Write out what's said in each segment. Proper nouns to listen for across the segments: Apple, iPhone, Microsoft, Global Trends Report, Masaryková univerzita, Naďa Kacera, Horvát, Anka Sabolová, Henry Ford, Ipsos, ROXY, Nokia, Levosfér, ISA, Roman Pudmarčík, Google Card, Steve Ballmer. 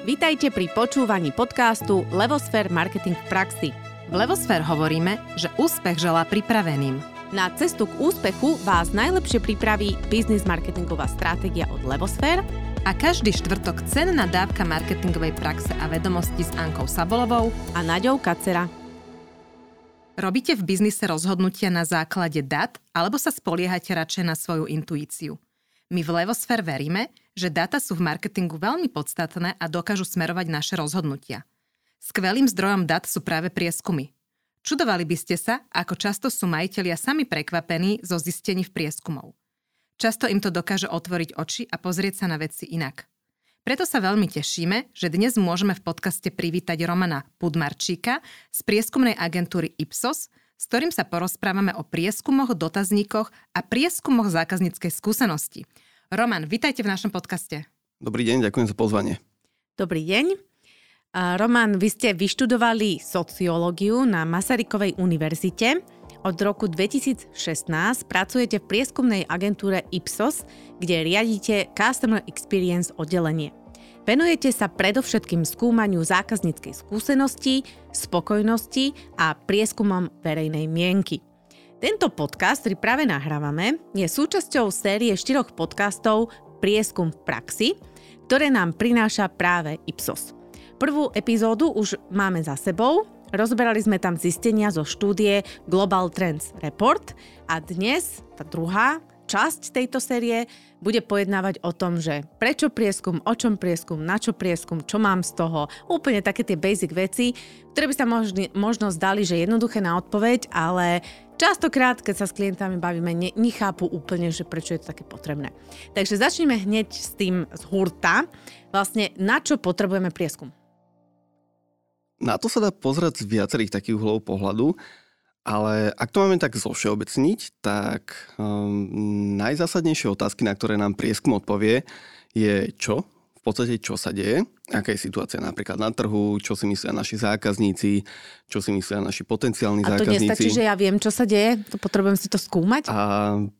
Vitajte pri počúvaní podcastu Levosfér marketing v praxi. V Levosfér hovoríme, že úspech želá pripraveným. Na cestu k úspechu vás najlepšie pripraví biznis marketingová stratégia od Levosfér a každý štvrtok cenná dávka marketingovej praxe a vedomosti s Ankou Sabolovou a Naďou Kacera. Robíte v biznise rozhodnutia na základe dát alebo sa spoliehate radšej na svoju intuíciu? My v Levosfér veríme, že dáta sú v marketingu veľmi podstatné a dokážu smerovať naše rozhodnutia. Skvelým zdrojom dát sú práve prieskumy. Čudovali by ste sa, ako často sú majitelia sami prekvapení zo zistení v prieskumov. Často im to dokáže otvoriť oči a pozrieť sa na veci inak. Preto sa veľmi tešíme, že dnes môžeme v podcaste privítať Romana Pudmarčíka z prieskumnej agentúry Ipsos, s ktorým sa porozprávame o prieskumoch, dotazníkoch a prieskumoch zákazníckej skúsenosti. Roman, vitajte v našom podcaste. Dobrý deň, ďakujem za pozvanie. Dobrý deň. Roman, vy ste vyštudovali sociológiu na Masarykovej univerzite. Od roku 2016 pracujete v prieskumnej agentúre Ipsos, kde riadíte Customer Experience oddelenie. Venujete sa predovšetkým skúmaniu zákazníckej skúsenosti, spokojnosti a prieskumom verejnej mienky. Tento podcast, ktorý práve nahrávame, je súčasťou série 4 podcastov Prieskum v praxi, ktoré nám prináša práve Ipsos. Prvú epizódu už máme za sebou, rozberali sme tam zistenia zo štúdie Global Trends Report a dnes tá druhá časť tejto série bude pojednávať o tom, že prečo prieskum, o čom prieskum, na čo prieskum, čo mám z toho. Úplne také tie basic veci, ktoré by sa možno zdali, že jednoduché na odpoveď, ale častokrát, keď sa s klientami bavíme, nechápu úplne, že prečo je to také potrebné. Takže začneme hneď s tým z hurta. Vlastne, na čo potrebujeme prieskum? Na to sa dá pozerať z viacerých takých uhlov pohľadu. Ale ak to máme tak zovšeobecniť, tak najzásadnejšie otázky, na ktoré nám prieskum odpovie, je čo? V podstate čo sa deje? Aká je situácia napríklad na trhu? Čo si myslia naši zákazníci? Čo si myslia naši potenciálni zákazníci? A to nestačí, že ja viem, čo sa deje? To potrebujem si to skúmať? A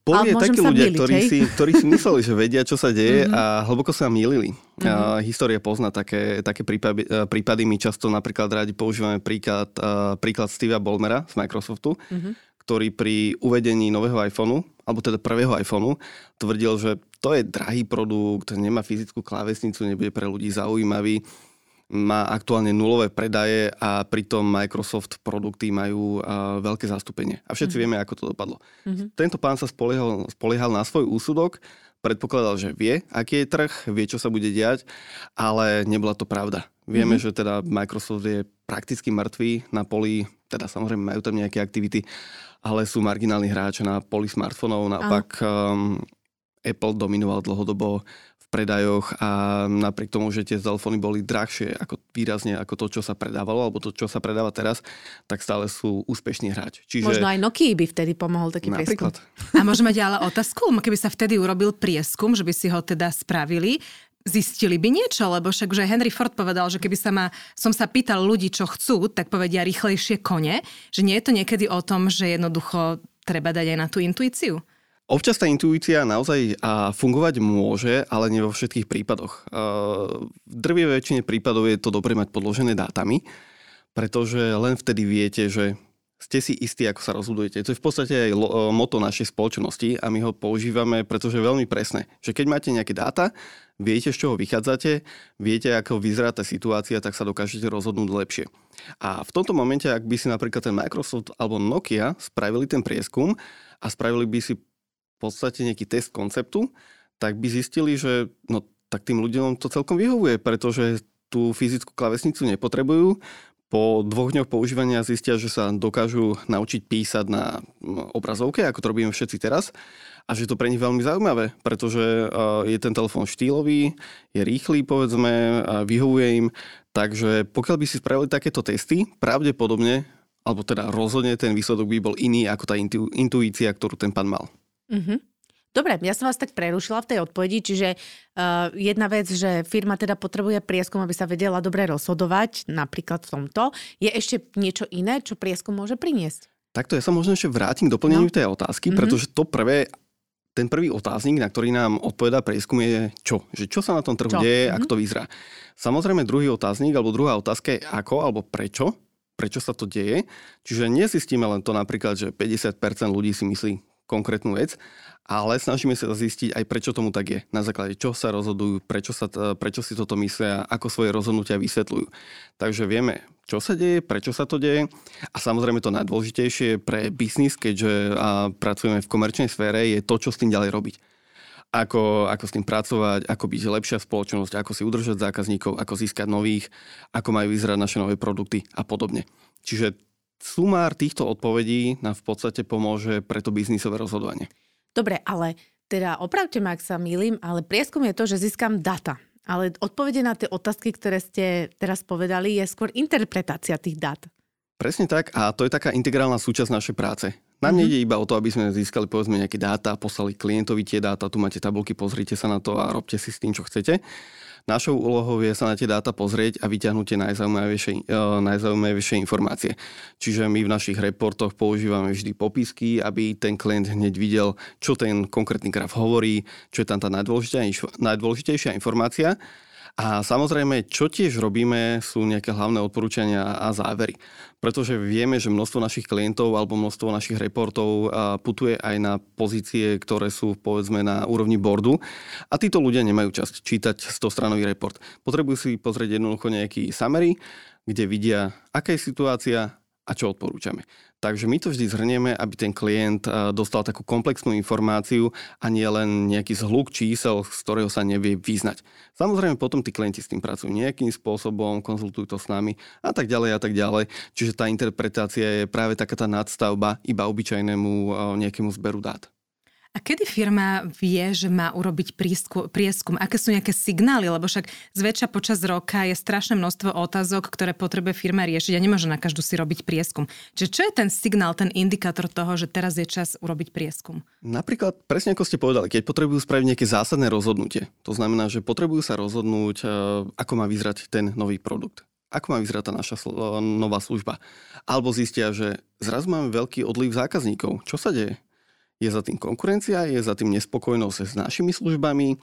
boli takí ľudia, ktorí si mysleli, že vedia, čo sa deje a hlboko sa mýlili. História pozná také prípady. My často napríklad rádi používame príklad Stevea Ballmera z Microsoftu, ktorý pri uvedení nového iPhoneu, alebo teda prvého iPhoneu, tvrdil, že to je drahý produkt, nemá fyzickú klávesnicu, nebude pre ľudí zaujímavý, má aktuálne nulové predaje a pritom Microsoft produkty majú veľké zastúpenie. A všetci vieme, ako to dopadlo. Tento pán sa spoliehal na svoj úsudok, predpokladal, že vie, aký je trh, vie, čo sa bude diať, ale nebola to pravda. Vieme, že teda Microsoft je prakticky mŕtvý na poli, teda samozrejme majú tam nejaké aktivity, ale sú marginálni hráči na poli smartfónov. Naopak Apple dominoval dlhodobo v predajoch a napriek tomu, že tie telefóny boli drahšie výrazne ako to, čo sa predávalo, alebo to, čo sa predáva teraz, tak stále sú úspešní hráči. Čiže možno aj Nokia by vtedy pomohol taký prieskum. A môžeme mať ale otázku, keby sa vtedy urobil prieskum, že by si ho teda spravili, zistili by niečo, lebo však už aj Henry Ford povedal, že keby som sa pýtal ľudí, čo chcú, tak povedia rýchlejšie kone, že nie je to niekedy o tom, že jednoducho treba dať aj na tú intuíciu. Občas tá intuícia naozaj fungovať môže, ale nie vo všetkých prípadoch. V drvivej väčšine prípadov je to dobre mať podložené dátami, pretože len vtedy viete, že ste si istí, ako sa rozhodujete. To je v podstate aj motto našej spoločnosti a my ho používame, pretože je veľmi presné. Že keď máte nejaké dáta, viete, z čoho vychádzate, viete, ako vyzerá tá situácia, tak sa dokážete rozhodnúť lepšie. A v tomto momente, ak by si napríklad ten Microsoft alebo Nokia spravili ten prieskum a spravili by si v podstate nejaký test konceptu, tak by zistili, že no tak tým ľuďom to celkom vyhovuje, pretože tú fyzickú klávesnicu nepotrebujú. Po 2 dňoch používania zistia, že sa dokážu naučiť písať na obrazovke, ako to robíme všetci teraz. A že to pre nich veľmi zaujímavé, pretože je ten telefón štýlový, je rýchly, povedzme, a vyhovuje im. Takže pokiaľ by si spravili takéto testy, pravdepodobne, alebo teda rozhodne ten výsledok by bol iný ako tá intuícia, ktorú ten pán mal. Mhm. Dobre, ja som vás tak prerušila v tej odpovedi, čiže jedna vec, že firma teda potrebuje prieskum, aby sa vedela dobre rozhodovať, napríklad v tomto. Je ešte niečo iné, čo prieskum môže priniesť? Takto ja sa možno ešte vrátim k doplneniu tej otázky, pretože to prvé ten prvý otáznik, na ktorý nám odpovedá prieskum, je čo? Že čo sa na tom trhu deje a kto vyzerá. Samozrejme druhý otáznik alebo druhá otázka je ako alebo prečo. Prečo sa to deje. Čiže nezistíme len to napríklad, že 50% ľudí si myslí konkrétnu vec, ale snažíme sa zistiť aj prečo tomu tak je. Na základe čo sa rozhodujú, prečo si toto myslia, ako svoje rozhodnutia vysvetľujú. Takže vieme, čo sa deje, prečo sa to deje a samozrejme to najdôležitejšie pre biznis, keďže pracujeme v komerčnej sfére, je to, čo s tým ďalej robiť. Ako s tým pracovať, ako byť lepšia spoločnosť, ako si udržať zákazníkov, ako získať nových, ako majú vyzerať naše nové produkty a podobne. Čiže sumár týchto odpovedí nám v podstate pomôže pre to biznisové rozhodovanie. Dobre, ale teda opravte ma, ak sa mýlim, ale prieskum je to, že získam data. Ale odpovede na tie otázky, ktoré ste teraz povedali, je skôr interpretácia tých dát. Presne tak a to je taká integrálna súčasť našej práce. Nám nejde iba o to, aby sme získali povedzme nejaké dáta, poslali klientovi tie dáta, tu máte tabuľky, pozrite sa na to a robte si s tým, čo chcete. Našou úlohou je sa na tie dáta pozrieť a vyťahnuť tie najzaujímavejšie informácie. Čiže my v našich reportoch používame vždy popisky, aby ten klient hneď videl, čo ten konkrétny graf hovorí, čo je tam tá najdôležitejšia informácia. A samozrejme, čo tiež robíme, sú nejaké hlavné odporúčania a závery. Pretože vieme, že množstvo našich klientov alebo množstvo našich reportov putuje aj na pozície, ktoré sú povedzme na úrovni boardu. A títo ľudia nemajú čas čítať 100-stranový report. Potrebujú si pozrieť jednoducho nejaký summary, kde vidia, aká je situácia a čo odporúčame. Takže my to vždy zhrnieme, aby ten klient dostal takú komplexnú informáciu a nie len nejaký zhluk čísel, z ktorého sa nevie vyznať. Samozrejme, potom tí klienti s tým pracujú nejakým spôsobom, konzultujú to s nami a tak ďalej a tak ďalej. Čiže tá interpretácia je práve taká tá nadstavba iba obyčajnému nejakému zberu dát. A kedy firma vie, že má urobiť prieskum? Aké sú nejaké signály? Lebo však zväčša počas roka je strašné množstvo otázok, ktoré potrebuje firma riešiť a nemôže na každú si robiť prieskum. Čiže čo je ten signál, ten indikátor toho, že teraz je čas urobiť prieskum? Napríklad, presne ako ste povedali, keď potrebujú spraviť nejaké zásadné rozhodnutie. To znamená, že potrebujú sa rozhodnúť, ako má vyzerať ten nový produkt. Ako má vyzerať tá naša nová služba. Alebo zistia, že zrazu máme veľký odliv zákazníkov. Čo sa deje? Je za tým konkurencia, je za tým nespokojnosť s našimi službami.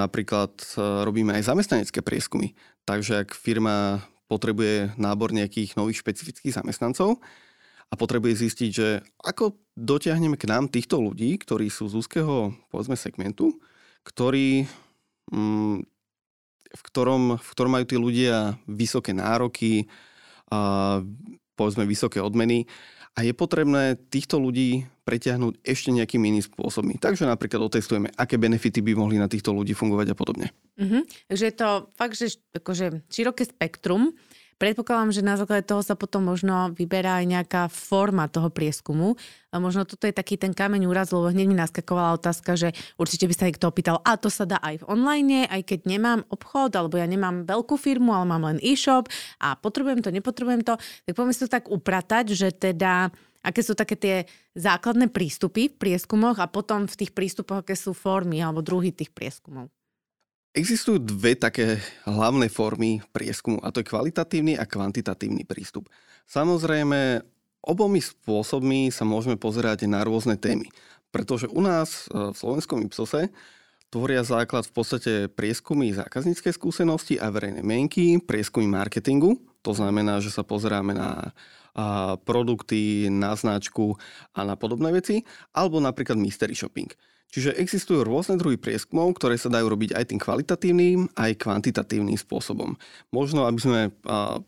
Napríklad robíme aj zamestnanecké prieskumy. Takže ak firma potrebuje nábor nejakých nových špecifických zamestnancov a potrebuje zistiť, že ako dotiahneme k nám týchto ľudí, ktorí sú z úzkeho, povedzme, segmentu, v ktorom majú tí ľudia vysoké nároky, povedzme, vysoké odmeny, a je potrebné týchto ľudí pretiahnuť ešte nejakým iným spôsobmi. Takže napríklad otestujeme, aké benefity by mohli na týchto ľudí fungovať a podobne. Takže je to fakt, že akože široké spektrum. Predpokladám, že na základe toho sa potom možno vyberá aj nejaká forma toho prieskumu. A možno toto je taký ten kameň úraz, lebo hneď mi naskakovala otázka, že určite by sa niekto opýtal, a to sa dá aj v online, aj keď nemám obchod, alebo ja nemám veľkú firmu, ale mám len e-shop a potrebujem to, nepotrebujem to. Tak poďme si to tak upratať, že teda aké sú také tie základné prístupy v prieskumoch a potom v tých prístupoch, aké sú formy alebo druhy tých prieskumov. Existujú dve také hlavné formy prieskumu, a to je kvalitatívny a kvantitatívny prístup. Samozrejme, obomi spôsobmi sa môžeme pozerať na rôzne témy, pretože u nás v slovenskom Ipsose tvoria základ v podstate prieskumy zákazníckej skúsenosti a verejnej mienky, prieskumy marketingu, to znamená, že sa pozeráme na produkty, na značku a na podobné veci, alebo napríklad mystery shopping. Čiže existujú rôzne druhy prieskumov, ktoré sa dajú robiť aj tým kvalitatívnym, aj kvantitatívnym spôsobom. Možno, aby sme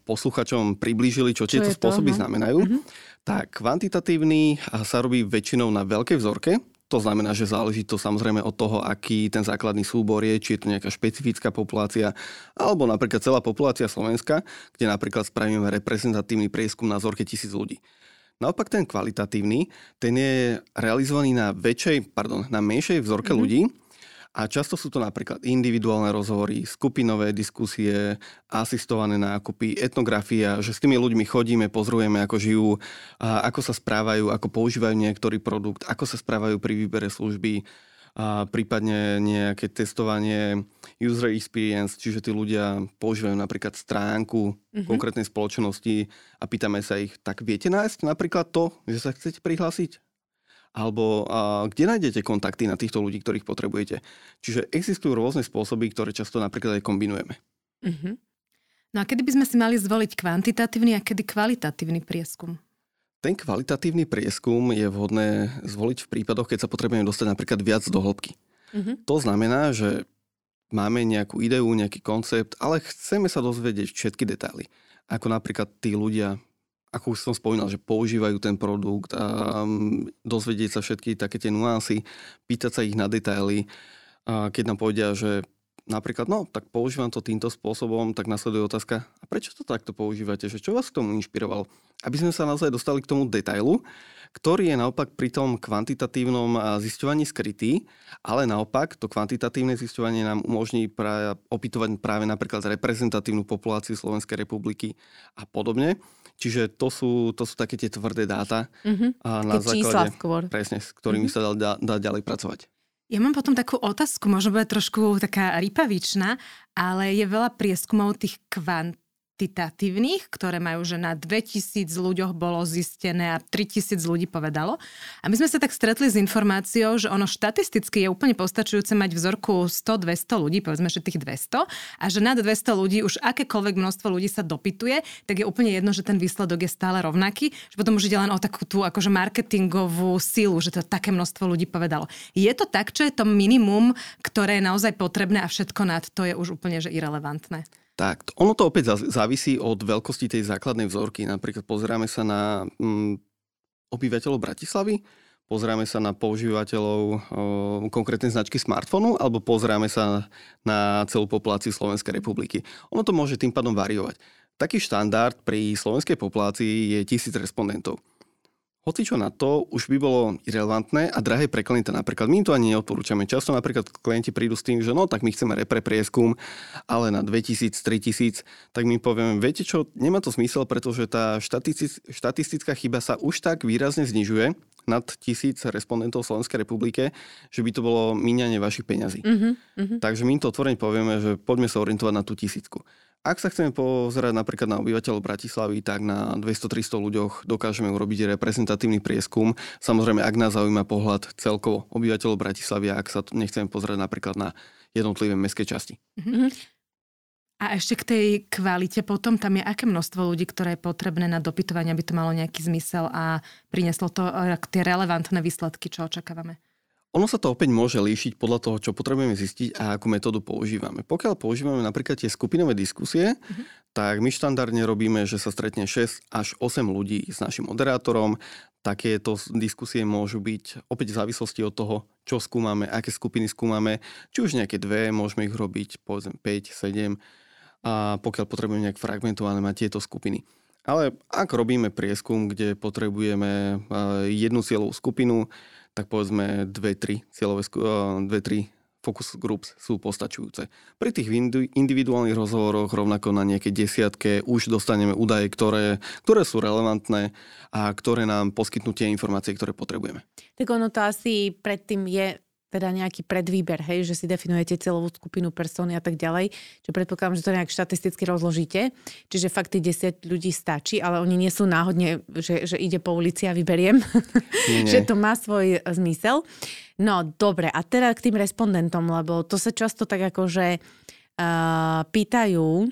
posluchačom priblížili, čo tieto spôsoby znamenajú. Tak kvantitatívny sa robí väčšinou na veľkej vzorke. To znamená, že záleží to samozrejme od toho, aký ten základný súbor je, či je to nejaká špecifická populácia, alebo napríklad celá populácia Slovenska, kde napríklad spravíme reprezentatívny prieskum na vzorke 1000 ľudí. Naopak ten kvalitatívny, ten je realizovaný na menšej vzorke ľudí a často sú to napríklad individuálne rozhovory, skupinové diskusie, asistované nákupy, etnografia, že s tými ľuďmi chodíme, pozorujeme, ako žijú, ako sa správajú, ako používajú niektorý produkt, ako sa správajú pri výbere služby, prípadne nejaké testovanie user experience, čiže tí ľudia používajú napríklad stránku konkrétnej spoločnosti a pýtame sa ich, tak viete nájsť napríklad to, že sa chcete prihlásiť? alebo kde nájdete kontakty na týchto ľudí, ktorých potrebujete. Čiže existujú rôzne spôsoby, ktoré často napríklad aj kombinujeme. Uh-huh. No a kedy by sme si mali zvoliť kvantitatívny a kedy kvalitatívny prieskum? Ten kvalitatívny prieskum je vhodné zvoliť v prípadoch, keď sa potrebujeme dostať napríklad viac do hĺbky. Uh-huh. To znamená, že máme nejakú ideu, nejaký koncept, ale chceme sa dozvedieť všetky detaily. Ako napríklad tí ľudia, ako už som spomínal, že používajú ten produkt a dozvedieť sa všetky také tie nuancy, pýtať sa ich na detaily. A keď nám povedia, že napríklad, no, tak používam to týmto spôsobom, tak nasleduje otázka, a prečo to takto používate? Že čo vás k tomu inšpirovalo? Aby sme sa naozaj dostali k tomu detailu, ktorý je naopak pri tom kvantitatívnom zisťovaní skrytý, ale naopak to kvantitatívne zisťovanie nám umožní opýtovať práve napríklad reprezentatívnu populáciu Slovenskej republiky a podobne. Čiže to sú také tie tvrdé dáta. Mm-hmm. A na základe, presne, s ktorými sa dá ďalej pracovať. Ja mám potom takú otázku, možno bude trošku taká rypavičná, ale je veľa prieskumov tých kvantitatívnych, ktoré majú, že na 2000 ľuďoch bolo zistené a 3000 ľudí povedalo. A my sme sa tak stretli s informáciou, že ono štatisticky je úplne postačujúce mať vzorku 100-200 ľudí, povedzme, že tých 200, a že nad 200 ľudí už akékoľvek množstvo ľudí sa dopytuje, tak je úplne jedno, že ten výsledok je stále rovnaký, že potom už ide len o takú tú akože marketingovú silu, že to také množstvo ľudí povedalo. Je to tak, čo je to minimum, ktoré je naozaj potrebné a všetko nad to je už úplne že irelevantné? Tak, ono to opäť závisí od veľkosti tej základnej vzorky. Napríklad pozeráme sa na obyvateľov Bratislavy, pozeráme sa na používateľov konkrétnej značky smartfónu alebo pozeráme sa na celú populáciu Slovenskej republiky. Ono to môže tým pádom variovať. Taký štandard pri slovenskej populácii je 1000 respondentov. Hocičo na to už by bolo irelevantné a drahé pre klienta. Napríklad my to ani neodporúčame. Často napríklad klienti prídu s tým, že no tak my chceme repreprieskum, ale na 2000, 3000, tak my povieme, viete čo, nemá to zmysel, pretože tá štatistická chyba sa už tak výrazne znižuje nad 1000 respondentov Slovenskej republike, že by to bolo míňanie vašich peňazí. Takže my to otvorene povieme, že poďme sa orientovať na tú 1000. Ak sa chceme pozerať napríklad na obyvateľov Bratislavy, tak na 200-300 ľuďoch dokážeme urobiť reprezentatívny prieskum. Samozrejme, ak nás zaujíma pohľad celkovo obyvateľov Bratislavy, ak sa nechceme pozerať napríklad na jednotlivé mestské časti. A ešte k tej kvalite potom, tam je aké množstvo ľudí, ktoré je potrebné na dopytovanie, aby to malo nejaký zmysel a prinieslo to tie relevantné výsledky, čo očakávame? Ono sa to opäť môže líšiť podľa toho, čo potrebujeme zistiť a akú metódu používame. Pokiaľ používame napríklad tie skupinové diskusie, tak my štandardne robíme, že sa stretne 6 až 8 ľudí s našim moderátorom. Takéto diskusie môžu byť opäť v závislosti od toho, čo skúmame, aké skupiny skúmame. Či už nejaké dve, môžeme ich robiť, povedzme 5, 7. A pokiaľ potrebujeme nejak fragmentované mať tieto skupiny. Ale ak robíme prieskum, kde potrebujeme jednu cieľovú skupinu, tak povedzme 2-3 focus groups sú postačujúce. Pri tých individuálnych rozhovoroch rovnako na nejaké 10 už dostaneme údaje, ktoré sú relevantné a ktoré nám poskytnú tie informácie, ktoré potrebujeme. Tak ono to asi predtým je teda nejaký predvýber, hej, že si definujete celovú skupinu persóny a tak ďalej. Čiže predpokladám, že to nejak štatisticky rozložíte. Čiže fakt tých 10 ľudí stačí, ale oni nie sú náhodne, že ide po ulici a vyberiem. Že to má svoj zmysel. No, dobre. A teda k tým respondentom, lebo to sa často tak akože pýtajú,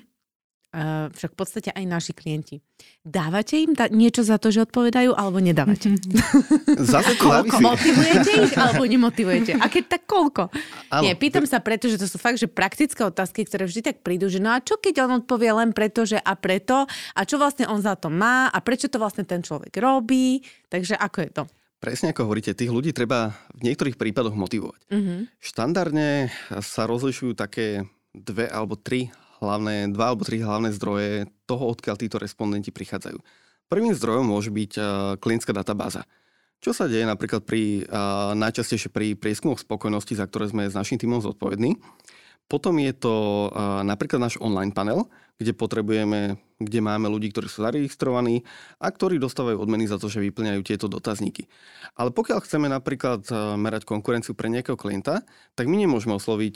však v podstate aj naši klienti. Dávate im niečo za to, že odpovedajú, alebo nedávate? Zase to závisí. Motivujete ich, alebo nemotivujete? A keď tak koľko? Nie, pýtam sa preto, že to sú fakt, že praktické otázky, ktoré vždy tak prídu, že no a čo keď on odpovie len preto, že a preto, a čo vlastne on za to má, a prečo to vlastne ten človek robí, takže ako je to? Presne ako hovoríte, tých ľudí treba v niektorých prípadoch motivovať. Štandardne sa rozlišujú také dva alebo tri hlavné zdroje toho, odkiaľ títo respondenti prichádzajú. Prvým zdrojom môže byť klientská databáza. Čo sa deje napríklad najčastejšie pri prieskumoch spokojnosti, za ktoré sme s naším tímom zodpovední. Potom je to napríklad náš online panel, kde máme ľudí, ktorí sú zaregistrovaní a ktorí dostávajú odmeny za to, že vyplňajú tieto dotazníky. Ale pokiaľ chceme napríklad merať konkurenciu pre nejakého klienta, tak my nemôžeme osloviť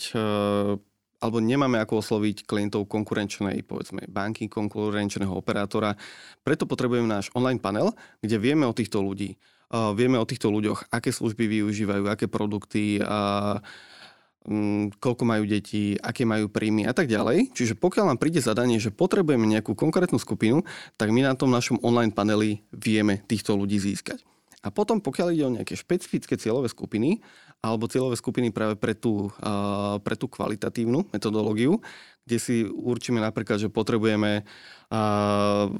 alebo nemáme ako osloviť klientov konkurenčnej, povedzme, banky, konkurenčného operátora. Preto potrebujeme náš online panel, kde vieme o týchto ľudí. Vieme o týchto ľuďoch, aké služby využívajú, aké produkty, koľko majú detí, aké majú príjmy a tak ďalej. Čiže pokiaľ nám príde zadanie, že potrebujeme nejakú konkrétnu skupinu, tak my na tom našom online paneli vieme týchto ľudí získať. A potom, pokiaľ ide o nejaké špecifické cieľové skupiny, alebo cieľové skupiny práve pre tú kvalitatívnu metodológiu, kde si určíme napríklad, že potrebujeme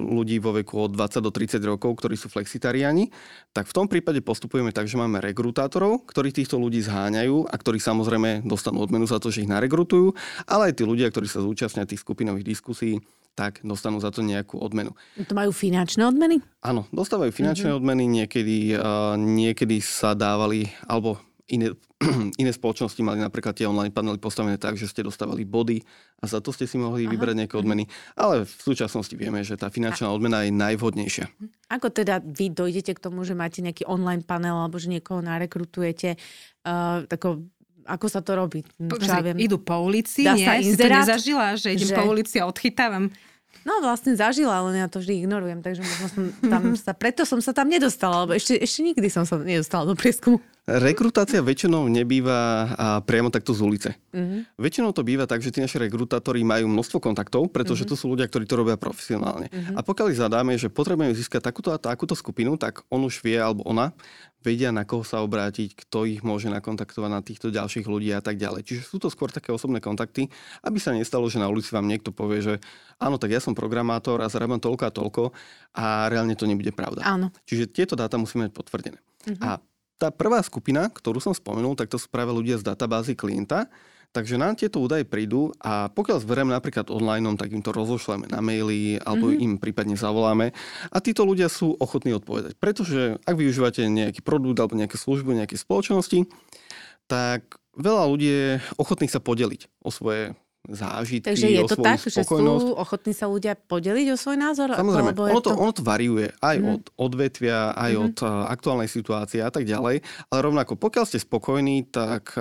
ľudí vo veku od 20 do 30 rokov, ktorí sú flexitariáni, tak v tom prípade postupujeme tak, že máme rekrutátorov, ktorí týchto ľudí zháňajú a ktorí samozrejme dostanú odmenu za to, že ich narekrutujú, ale aj tí ľudia, ktorí sa zúčastnia tých skupinových diskusí, tak dostanú za to nejakú odmenu. To majú finančné odmeny? Áno, dostávajú finančné odmeny, niekedy sa dávali, alebo iné spoločnosti mali napríklad tie online panely postavené tak, že ste dostávali body a za to ste si mohli vybrať nejaké odmeny. Ale v súčasnosti vieme, že tá finančná odmena je najvhodnejšia. Ako teda vy dojdete k tomu, že máte nejaký online panel alebo že niekoho narekrutujete takou... Ako sa to robí? Idú po ulici, dá nie? Sa si to nezažila, že idem po ulici a odchytávam? No vlastne zažila, len ja to vždy ignorujem, takže preto som sa tam nedostala, lebo ešte nikdy som sa nedostala do prieskumu. Rekrutácia väčšinou nebýva priamo takto z ulice. Väčšinou to býva tak, že tí naši rekrutátori majú množstvo kontaktov, pretože to sú ľudia, ktorí to robia profesionálne. A pokiaľ ich zadáme, že potrebujeme získať takúto a takúto skupinu, tak on už vie, alebo ona vedia, na koho sa obrátiť, kto ich môže nakontaktovať na týchto ďalších ľudí a tak ďalej. Čiže sú to skôr také osobné kontakty, aby sa nestalo, že na ulici vám niekto povie, že áno, tak ja som programátor a zarábam toľko a toľko a reálne to nebude pravda. Áno. Čiže tieto dáta musíme mať potvrdené. A tá prvá skupina, ktorú som spomenul, tak to sú práve ľudia z databázy klienta, takže nám tieto údaje prídu a pokiaľ zbereme napríklad online, tak im to rozošleme na maily alebo im prípadne zavoláme a títo ľudia sú ochotní odpovedať, pretože ak využívate nejaký produkt alebo nejaké služby, nejaké spoločnosti, tak veľa ľudí je ochotných sa podeliť o svoje zážitky, takže je to tak, že sú ochotní sa ľudia podeliť o svoj názor? Samozrejme, ono to variuje aj od odvetvia, aj od aktuálnej situácie a tak ďalej, ale rovnako pokiaľ ste spokojní, tak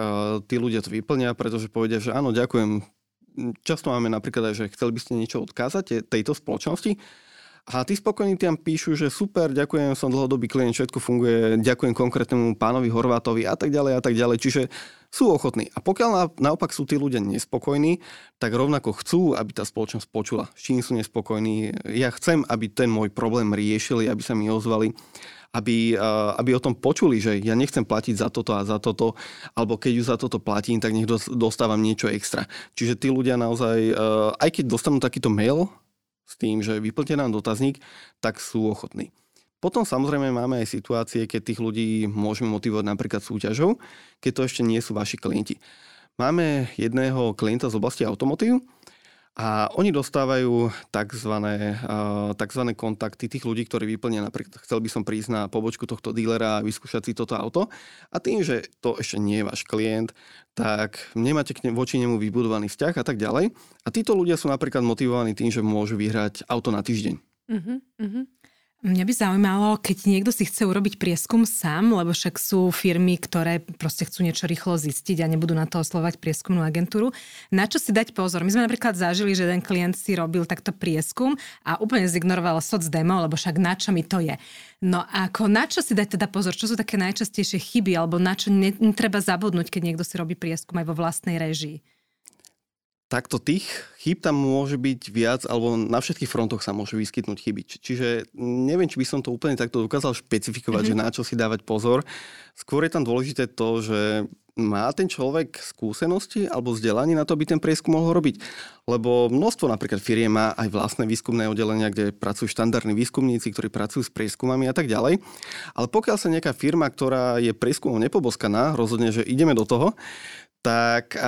tí ľudia to vyplnia, pretože povedia, že áno, ďakujem. Často máme napríklad aj, že chceli by ste niečo odkázať tejto spoločnosti a tí spokojní tam píšu, že super, ďakujem, som dlhodobý klient, všetko funguje, ďakujem konkrétnemu pánovi Horvátovi a tak ďalej, čiže sú ochotní. A pokiaľ naopak sú tí ľudia nespokojní, tak rovnako chcú, aby tá spoločnosť počula, s čím sú nespokojní. Ja chcem, aby ten môj problém riešili, aby sa mi ozvali, aby o tom počuli, že ja nechcem platiť za toto a za toto, alebo keď ju za toto platím, tak nech dostávam niečo extra. Čiže tí ľudia naozaj, aj keď dostanú takýto mail s tým, že vyplňte nám dotazník, tak sú ochotní. Potom samozrejme máme aj situácie, keď tých ľudí môžeme motivovať napríklad súťažou, keď to ešte nie sú vaši klienti. Máme jedného klienta z oblasti automotív a oni dostávajú tzv. Kontakty tých ľudí, ktorí vyplnia napríklad, chcel by som prísť na pobočku tohto dílera a vyskúšať si toto auto. A tým, že to ešte nie je váš klient, tak nemáte voči nemu vybudovaný vzťah a tak ďalej. A títo ľudia sú napríklad motivovaní tým, že môžu vyhrať auto na týždeň. Mňa by zaujímalo, keď niekto si chce urobiť prieskum sám, lebo však sú firmy, ktoré proste chcú niečo rýchlo zistiť a nebudú na to oslovať prieskumnú agentúru. Na čo si dať pozor? My sme napríklad zažili, že ten klient si robil takto prieskum a úplne zignoroval socdemo, lebo však na čo mi to je. No ako na čo si dať teda pozor? Čo sú také najčastejšie chyby alebo na čo netreba zabudnúť, keď niekto si robí prieskum aj vo vlastnej réžii? Takto tých chýb tam môže byť viac, alebo na všetkých frontoch sa môže vyskytnúť chyby. Čiže neviem, či by som to úplne takto dokázal špecifikovať, že na čo si dávať pozor. Skôr je tam dôležité to, že má ten človek skúsenosti alebo vzdelanie na to, aby ten prieskum mohol robiť. Lebo množstvo napríklad firiem má aj vlastné výskumné oddelenia, kde pracujú štandardní výskumníci, ktorí pracujú s prieskumami a tak ďalej. Ale pokiaľ sa nejaká firma, ktorá je prieskumom nepoboskaná, rozhodne, že ideme do toho, tak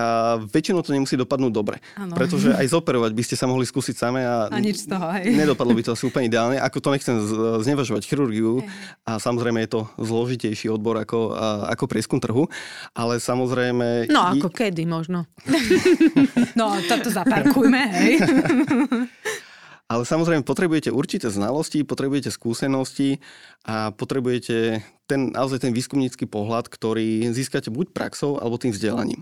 väčšinou to nemusí dopadnúť dobre. Ano. Pretože aj zoperovať by ste sa mohli skúsiť same a nič z toho, hej. Nedopadlo by to asi úplne ideálne. Ako to nechcem znevažovať chirurgiu a samozrejme je to zložitejší odbor ako prieskum trhu, ale samozrejme... No ako kedy možno. No toto zaparkujme, hej. Ale samozrejme potrebujete určité znalosti, potrebujete skúsenosti a potrebujete naozaj ten výskumnícky pohľad, ktorý získate buď praxou alebo tým vzdelaním.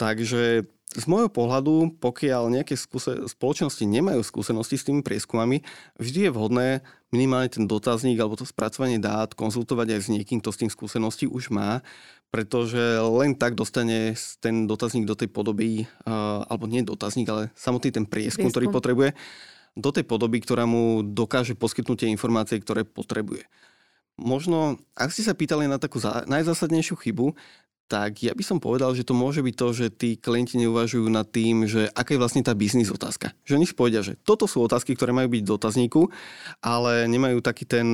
Takže Z môjho pohľadu, pokiaľ nejaké spoločnosti nemajú skúsenosti s tými prieskumami, vždy je vhodné minimálne ten dotazník alebo to spracovanie dát konzultovať aj s niekým, kto s tým skúsenosti už má, pretože len tak dostane ten dotazník do tej podoby, alebo nie dotazník, ale samotný ten prieskum, ktorý potrebuje, do tej podoby, ktorá mu dokáže poskytnúť tie informácie, ktoré potrebuje. Možno, ak ste sa pýtali na takú najzásadnejšiu chybu, tak ja by som povedal, že to môže byť to, že tí klienti neuvažujú nad tým, že aká je vlastne tá biznis otázka. Že oni si povedia, že toto sú otázky, ktoré majú byť v dotazníku, ale nemajú taký ten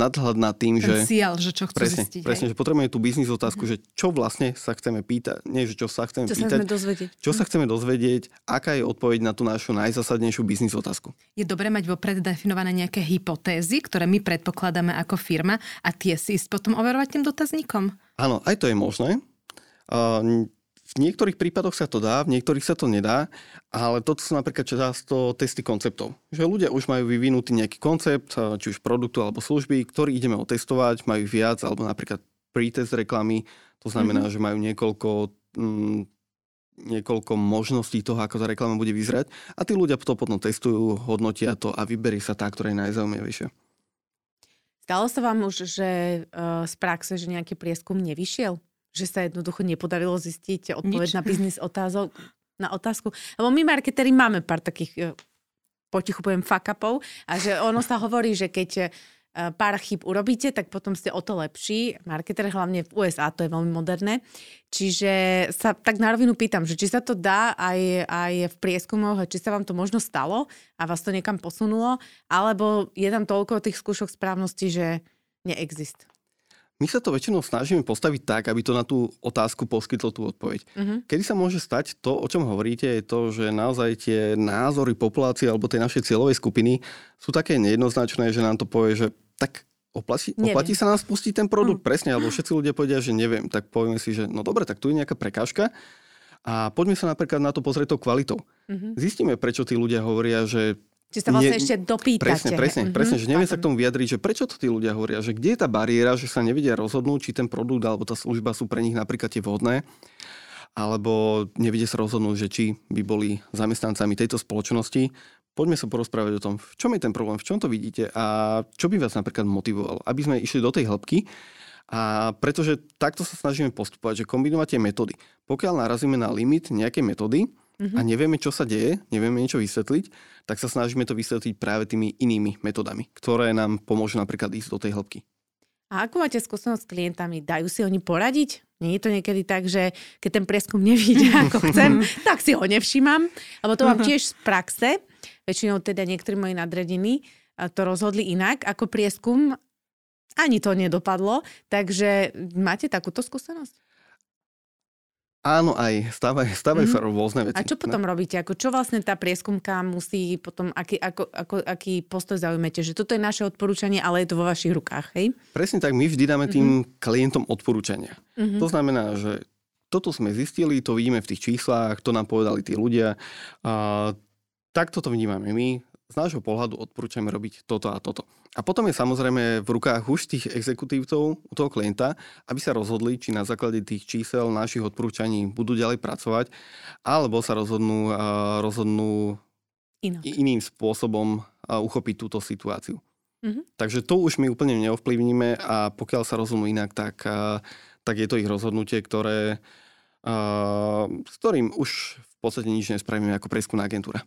nadhľad nad tým, že... Cieľ, že čo chcú zistiť. Presne, že potrebujeme tú biznis otázku, že čo vlastne sa chceme pýtať, nie že čo sa chceme pýtať, čo sa chceme dozvedieť, aká je odpoveď na tú našu najzásadnejšiu biznis otázku. Je dobré mať vopred definované nejaké hypotézy, ktoré my predpokladáme ako firma, a tie si ísť potom overovať tým dotazníkom. Áno, aj to je možné. V niektorých prípadoch sa to dá, v niektorých sa to nedá, ale toto sú napríklad často testy konceptov. Že ľudia už majú vyvinutý nejaký koncept, či už produktu alebo služby, ktorý ideme otestovať, majú viac, alebo napríklad pretest reklamy, to znamená, že majú niekoľko možností toho, ako tá reklama bude vyzerať, a tí ľudia to potom testujú, hodnotia to a vyberie sa tá, ktorá je najzaujímavejšia. Stalo sa vám už, že z praxe, že nejaký prieskum nevyšiel? Že sa jednoducho nepodarilo zistiť odpoveď na biznis otázok, na otázku. Lebo my marketéri máme pár takých, potichu poviem, fuck upov, a že ono sa hovorí, že keď pár chyb urobíte, tak potom ste o to lepší. Marketér hlavne v USA, to je veľmi moderné. Čiže sa tak na rovinu pýtam, že či sa to dá aj v prieskumoch, či sa vám to možno stalo a vás to niekam posunulo, alebo je tam toľko tých skúšok správnosti, že neexistuje. My sa to väčšinou snažíme postaviť tak, aby to na tú otázku poskytlo tú odpoveď. Kedy sa môže stať to, o čom hovoríte, je to, že naozaj tie názory populácie alebo tej našej cieľovej skupiny sú také nejednoznačné, že nám to povie, že tak oplatí sa nám spustiť ten produkt presne, alebo všetci ľudia povedia, že neviem, tak povieme si, že no dobre, tak tu je nejaká prekážka a poďme sa napríklad na to pozrieť tou kvalitou. Zistíme, prečo tí ľudia hovoria, že... Čiže sa vlastne ešte dopýtate. Presne, že neviem sa k tomu vyjadriť, že prečo to tí ľudia hovoria, že kde je tá bariéra, že sa nevedia rozhodnúť, či ten produkt alebo tá služba sú pre nich napríklad tie vhodné, alebo nevedia sa rozhodnúť, že či by boli zamestnancami tejto spoločnosti. Poďme sa porozprávať o tom, v čom je ten problém, v čom to vidíte a čo by vás napríklad motivovalo, aby sme išli do tej hĺbky. A pretože takto sa snažíme postupovať, že kombinovať tie metódy. Pokiaľ narazíme na limit nejakej metódy, a nevieme, čo sa deje, nevieme niečo vysvetliť, tak sa snažíme to vysvetliť práve tými inými metodami, ktoré nám pomôžu napríklad ísť do tej hĺbky. A ako máte skúsenosť s klientami? Dajú si oni poradiť? Nie je to niekedy tak, že keď ten prieskum nevidia, ako chcem, tak si ho nevšímam. Lebo to mám tiež z praxe. Väčšinou teda niektorí moji nadredení to rozhodli inak ako prieskum. Ani to nedopadlo. Takže máte takúto skúsenosť? Áno, aj stávajú sa rôzne veci. A čo potom robíte? Ako, čo vlastne tá prieskumka musí potom, aký postoj zaujmete? Že toto je naše odporúčanie, ale je to vo vašich rukách, hej? Presne tak, my vždy dáme tým klientom odporúčania. To znamená, že toto sme zistili, to vidíme v tých číslach, to nám povedali tí ľudia. Takto to vnímame my. Z nášho pohľadu odporúčame robiť toto a toto. A potom je samozrejme v rukách už tých exekutívcov, toho klienta, aby sa rozhodli, či na základe tých čísel našich odporúčaní budú ďalej pracovať, alebo sa rozhodnú iným spôsobom uchopiť túto situáciu. Takže to už my úplne neovplyvníme a pokiaľ sa rozhodnú inak, tak je to ich rozhodnutie, s ktorým už v podstate nič nespravíme ako prieskumná agentúra.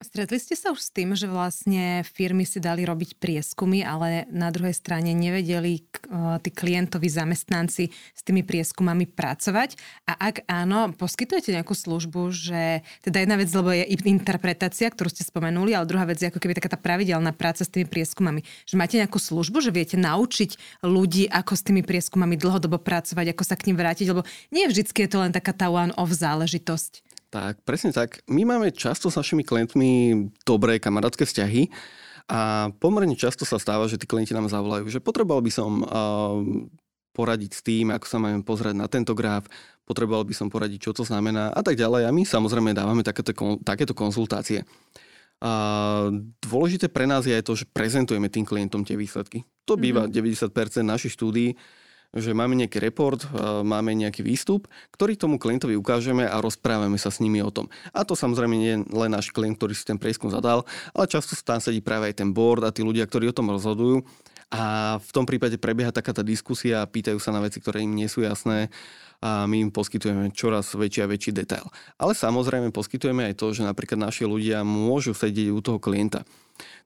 Stretli ste sa už s tým, že vlastne firmy si dali robiť prieskumy, ale na druhej strane nevedeli tí klientovi zamestnanci s tými prieskumami pracovať? A ak áno, poskytujete nejakú službu, že teda jedna vec, lebo je interpretácia, ktorú ste spomenuli, ale druhá vec je ako keby taká tá pravidelná práca s tými prieskumami. Že máte nejakú službu, že viete naučiť ľudí, ako s tými prieskumami dlhodobo pracovať, ako sa k nim vrátiť, lebo nie vždycky je to len taká tá one-off záležitosť. Tak, presne tak. My máme často s našimi klientmi dobré kamarátske vzťahy a pomerne často sa stáva, že tí klienti nám zavolajú, že potreboval by som poradiť s tým, ako sa máme pozerať na tento graf, potreboval by som poradiť, čo to znamená a tak ďalej. A my samozrejme dávame takéto konzultácie. Dôležité pre nás je aj to, že prezentujeme tým klientom tie výsledky. To býva 90% našich štúdií, že máme nejaký report, máme nejaký výstup, ktorý tomu klientovi ukážeme a rozprávame sa s nimi o tom. A to samozrejme nie je len náš klient, ktorý si ten prieskum zadal, ale často tam sedí práve aj ten board a tí ľudia, ktorí o tom rozhodujú. A v tom prípade prebieha taká tá diskusia a pýtajú sa na veci, ktoré im nie sú jasné a my im poskytujeme čoraz väčší a väčší detail. Ale samozrejme poskytujeme aj to, že napríklad naši ľudia môžu sedieť u toho klienta.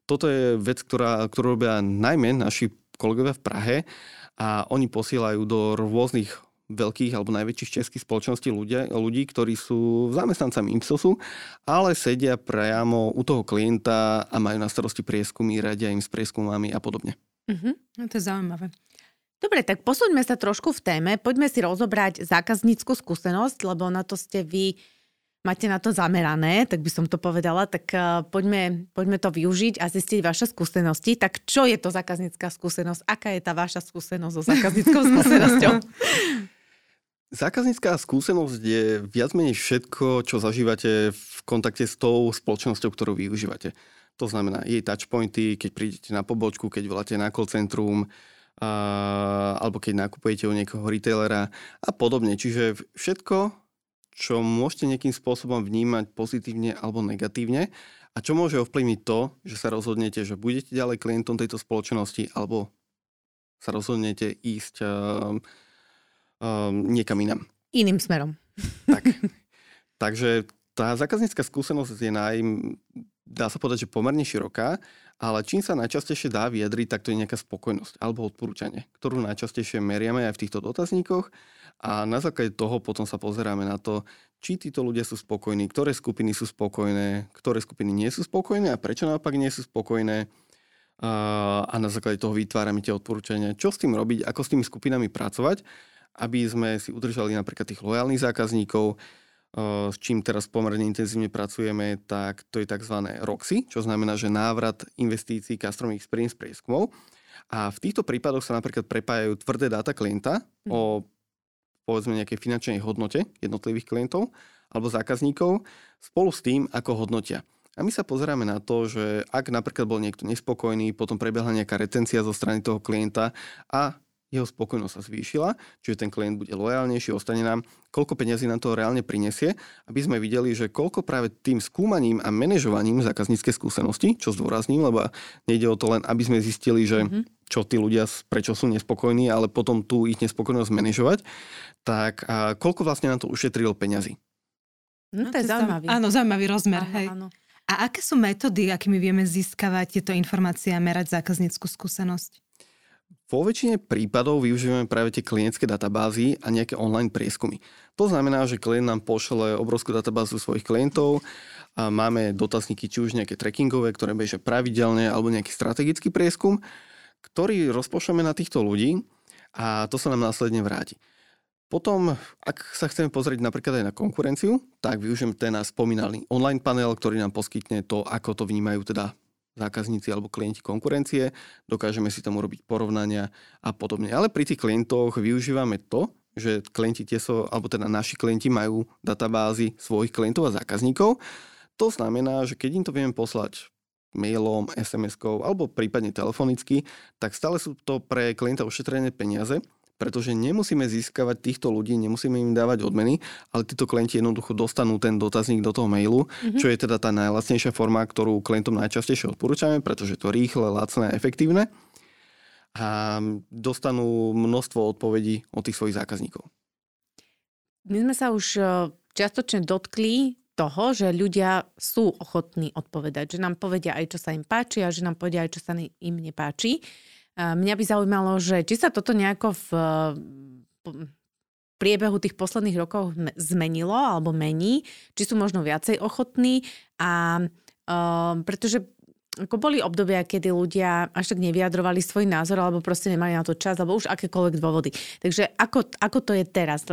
Toto je vec, ktorú robia najmä naši kolegovia v Prahe a oni posielajú do rôznych veľkých alebo najväčších českých spoločností ľudí, ktorí sú zamestnancami Ipsosu, ale sedia priamo u toho klienta a majú na starosti prieskumy, radia im s prieskumami a podobne. No to je zaujímavé. Dobre, tak posuňme sa trošku v téme. Poďme si rozobrať zákaznícku skúsenosť, lebo na to ste vy, máte na to zamerané, tak by som to povedala. Tak poďme to využiť a zistiť vaše skúsenosti. Tak čo je to zákaznícka skúsenosť? Aká je tá vaša skúsenosť so zákazníckou skúsenosťou? Zákaznícka skúsenosť je viac menej všetko, čo zažívate v kontakte s tou spoločnosťou, ktorú využívate. To znamená jej touchpointy, keď prídete na pobočku, keď voláte na call centrum, alebo keď nakupujete u niekoho retailera a podobne. Čiže všetko, čo môžete nejakým spôsobom vnímať pozitívne alebo negatívne a čo môže ovplyvniť to, že sa rozhodnete, že budete ďalej klientom tejto spoločnosti alebo sa rozhodnete ísť niekam inam. Iným smerom. Tak. Takže tá zákaznícka skúsenosť je dá sa povedať, že pomerne široká, ale čím sa najčastejšie dá vyjadriť, tak to je nejaká spokojnosť alebo odporúčanie, ktorú najčastejšie meriame aj v týchto dotazníkoch a na základe toho potom sa pozeráme na to, či títo ľudia sú spokojní, ktoré skupiny sú spokojné, ktoré skupiny nie sú spokojné a prečo naopak nie sú spokojné a na základe toho vytvárame tie odporúčania, čo s tým robiť, ako s tými skupinami pracovať, aby sme si udržali napríklad tých lojálnych zákazníkov. S čím teraz pomerne intenzívne pracujeme, tak to je tzv. ROXY, čo znamená, že návrat investícií customer experience prieskumov. A v týchto prípadoch sa napríklad prepájajú tvrdé dáta klienta o povedzme nejakej finančnej hodnote jednotlivých klientov alebo zákazníkov spolu s tým, ako hodnotia. A my sa pozeráme na to, že ak napríklad bol niekto nespokojný, potom prebehla nejaká retencia zo strany toho klienta a jeho spokojnosť sa zvýšila, čiže ten klient bude lojálnejší, ostane nám, koľko peňazí nám to reálne prinesie, aby sme videli, že koľko práve tým skúmaním a manažovaním zákazníckej skúsenosti, čo zdôrazním, lebo nejde o to len, aby sme zistili, že čo tí ľudia, prečo sú nespokojní, ale potom tú ich nespokojnosť manažovať, tak a koľko vlastne nám to ušetrilo peňazí. No to je zaujímavý. Áno, zaujímavý rozmer, hej. Áno. A aké sú metódy, akými vieme získavať tieto informácie a merať zákaznícku skúsenosť? Vo väčšine prípadov využívame práve tie klientské databázy a nejaké online prieskumy. To znamená, že klient nám pošle obrovskú databázu svojich klientov a máme dotazníky, či už nejaké trackingové, ktoré bežia pravidelne, alebo nejaký strategický prieskum, ktorý rozpošleme na týchto ľudí a to sa nám následne vráti. Potom, ak sa chceme pozrieť napríklad aj na konkurenciu, tak využijem ten náš spomínaný online panel, ktorý nám poskytne to, ako to vnímajú teda zákazníci alebo klienti konkurencie, dokážeme si tam urobiť porovnania a podobne. Ale pri tých klientoch využívame to, že klienti alebo teda naši klienti majú databázy svojich klientov a zákazníkov. To znamená, že keď im to vieme poslať mailom, SMS-kou alebo prípadne telefonicky, tak stále sú to pre klienta ušetrené peniaze, pretože nemusíme získavať týchto ľudí, nemusíme im dávať odmeny, ale títo klienti jednoducho dostanú ten dotazník do toho mailu, čo je teda tá najlacnejšia forma, ktorú klientom najčastejšie odporúčame, pretože to rýchle, lacné a efektívne a dostanú množstvo odpovedí od tých svojich zákazníkov. My sme sa už čiastočne dotkli toho, že ľudia sú ochotní odpovedať, že nám povedia aj, čo sa im páči a že nám povedia aj, čo sa im nepáči. Mňa by zaujímalo, že či sa toto nejako v priebehu tých posledných rokov zmenilo alebo mení, či sú možno viacej ochotní a pretože ako boli obdobia, kedy ľudia až tak nevyjadrovali svoj názor alebo proste nemali na to čas alebo už akékoľvek dôvody. Takže ako to je teraz?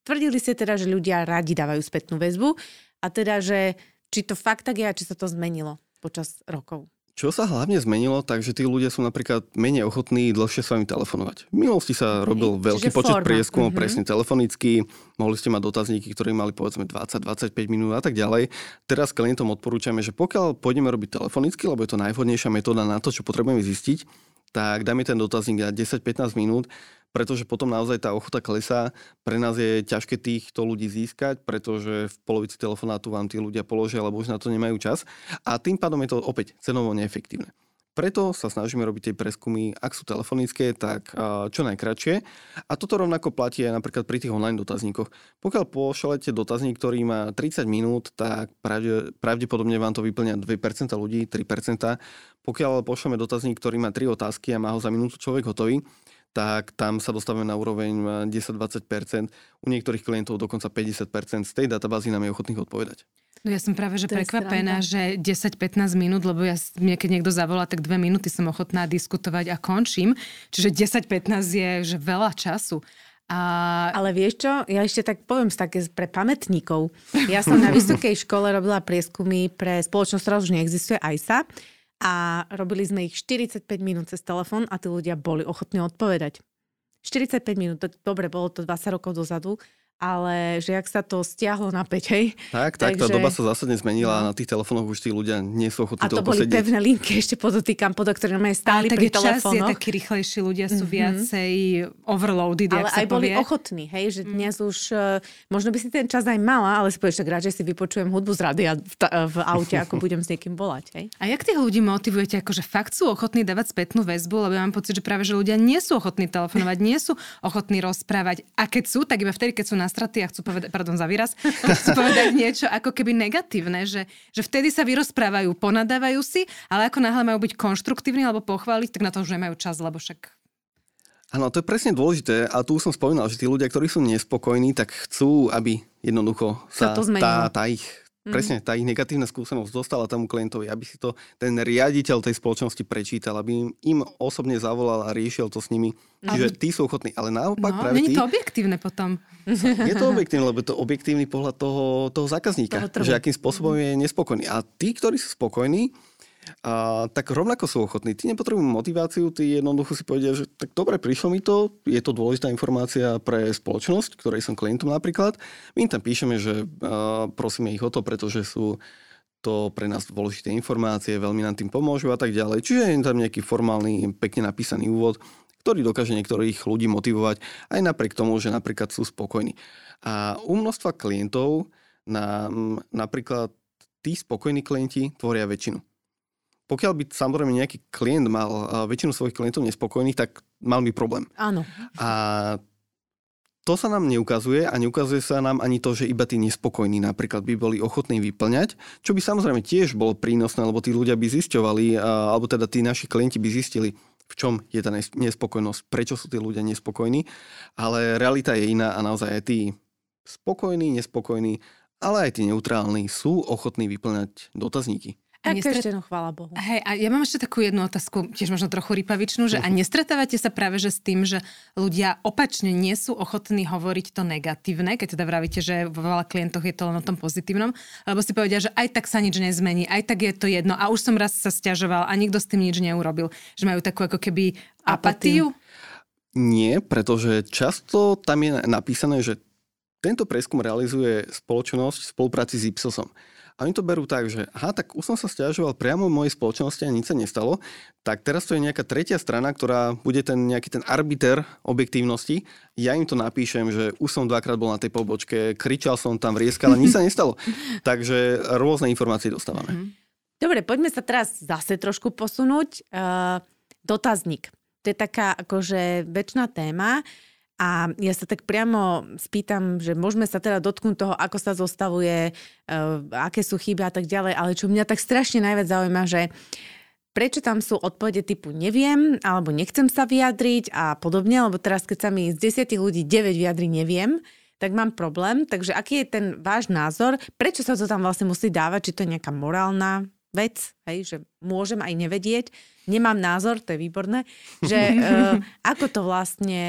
Tvrdili ste teda, že ľudia radi dávajú spätnú väzbu a teda, že či to fakt tak je a či sa to zmenilo počas rokov? Čo sa hlavne zmenilo, takže tí ľudia sú napríklad menej ochotní dlhšie s vami telefonovať. V minulosti sa robil veľký počet prieskumov, presne telefonicky, mohli ste mať dotazníky, ktoré mali povedzme 20-25 minút a tak ďalej. Teraz klientom odporúčame, že pokiaľ pôjdeme robiť telefonicky, lebo je to najvhodnejšia metóda na to, čo potrebujeme zistiť, tak daj mi ten dotazník na 10-15 minút, pretože potom naozaj tá ochota klesá. Pre nás je ťažké týchto ľudí získať, pretože v polovici telefonátu vám tí ľudia položia, alebo už na to nemajú čas. A tým pádom je to opäť cenovo neefektívne. Preto sa snažíme robiť tie preskumy, ak sú telefonické, tak čo najkratšie. A toto rovnako platí aj napríklad pri tých online dotazníkoch. Pokiaľ pošlete dotazník, ktorý má 30 minút, tak pravdepodobne vám to vyplňa 2% ľudí, 3%. Pokiaľ pošleme dotazník, ktorý má 3 otázky a má ho za minútu človek hotový, tak tam sa dostávame na úroveň 10-20%, u niektorých klientov dokonca 50% z tej databázy nám je ochotných odpovedať. No ja som práve že prekvapená, že 10-15 minút, lebo ja mne keď niekto zavolá, tak 2 minúty som ochotná diskutovať a končím. Čiže 10-15 je že veľa času. Ale vieš čo, ja ešte tak poviem také pre pamätníkov. Ja som na vysokej škole robila prieskumy pre spoločnosť, ktorá už neexistuje, ISA. A robili sme ich 45 minút cez telefón a tí ľudia boli ochotní odpovedať. 45 minút, dobre, bolo to 20 rokov dozadu, ale že jak sa to stiahlo na 5, hej? Tak, tá doba sa zásadne zmenila a na tých telefónoch už tí ľudia nie sú ochotní to posediť. A to boli pevné linky, ešte podotýkam, podľa ktoré máme stáli pri telefónoch. Ale čas je taký rýchlejší, ľudia sú viacej overloaded, jak sa povie. Ale aj boli ochotní, hej, že dnes už, možno by si ten čas aj mala, ale si povieš, tak radšej si vypočujem hudbu z rádia v aute, ako budem s niekým volať, hej. A jak tých ľudí motivujete, akože fakt sú ochotní dávať spätnú väzbu, lebo ja mám pocit, že práve že ľudia nie sú ochotní telefonovať, nie sú ochotní rozprávať. A keď sú, tak iba vtedy, keď sú straty a chcú povedať, pardon za výraz, chcú povedať niečo ako keby negatívne, že vtedy sa vyrozprávajú, ponadávajú si, ale ako náhle majú byť konštruktívni alebo pochváliť, tak na to už nemajú čas, lebo však... Áno, to je presne dôležité a tu som spomínal, že tí ľudia, ktorí sú nespokojní, tak chcú, aby jednoducho sa tá ich negatívna skúsenosť dostala tomu klientovi, aby si to ten riaditeľ tej spoločnosti prečítal, aby im osobne zavolal a riešil to s nimi. Čiže tí sú ochotní, ale naopak práve tí... Není to objektívne potom. Je to objektívne, lebo to objektívny pohľad toho zákazníka, že akým spôsobom je nespokojný. A tí, ktorí sú spokojní, tak rovnako sú ochotní. Ty nepotrebujú motiváciu, ty jednoducho si povedia, že tak dobre, prišlo mi to, je to dôležitá informácia pre spoločnosť, ktorej som klientom napríklad. My im tam píšeme, že prosíme ich o to, pretože sú to pre nás dôležité informácie, veľmi nám tým pomôžu a tak ďalej. Čiže je tam nejaký formálny, pekne napísaný úvod, ktorý dokáže niektorých ľudí motivovať aj napriek tomu, že napríklad sú spokojní. A u množstva klientov nám napríklad tí spokojní klienti tvoria väčšinu. Pokiaľ by samozrejme nejaký klient mal väčšinu svojich klientov nespokojných, tak mal by problém. Áno. A to sa nám neukazuje a neukazuje sa nám ani to, že iba tí nespokojní napríklad by boli ochotní vyplňať, čo by samozrejme tiež bolo prínosné, lebo tí ľudia by zisťovali, alebo teda tí naši klienti by zistili, v čom je tá nespokojnosť, prečo sú tí ľudia nespokojní, ale realita je iná a naozaj aj tí spokojní, nespokojní, ale aj tí neutrálni sú ochotní vyplňať dotazníky. A nestretávate, chvála Bohu. Hej, a ja mám ešte takú jednu otázku, tiež možno trochu rypavičnú, že a nestretávate sa práve že s tým, že ľudia opačne nie sú ochotní hovoriť to negatívne, keď teda vravíte, že vo veľa klientoch je to len o tom pozitívnom, lebo si povedia, že aj tak sa nič nezmení, aj tak je to jedno a už som raz sa sťažoval a nikto s tým nič neurobil, že majú takú ako keby apatiu? Nie, pretože často tam je napísané, že tento prieskum realizuje spoločnosť v spolupráci s Ipsosom. A oni to berú tak, že tak už som sa sťažoval priamo v mojej spoločnosti a nič sa nestalo, tak teraz to je nejaká tretia strana, ktorá bude nejaký ten arbiter objektívnosti. Ja im to napíšem, že už som 2-krát bol na tej pobočke, kričal som tam, vrieskal, ale nič sa nestalo. Takže rôzne informácie dostávame. Dobre, poďme sa teraz zase trošku posunúť. Dotazník. To je taká akože večná téma. A ja sa tak priamo spýtam, že môžeme sa teda dotknúť toho, ako sa zostavuje, aké sú chyby a tak ďalej, ale čo mňa tak strašne najviac zaujíma, že prečo tam sú odpovede typu neviem, alebo nechcem sa vyjadriť a podobne, lebo teraz keď sa mi z 10 ľudí 9 vyjadri neviem, tak mám problém. Takže aký je ten váš názor? Prečo sa to tam vlastne musí dávať? Či to je nejaká morálna vec, hej, že môžem aj nevedieť, nemám názor, to je výborné, že ako to vlastne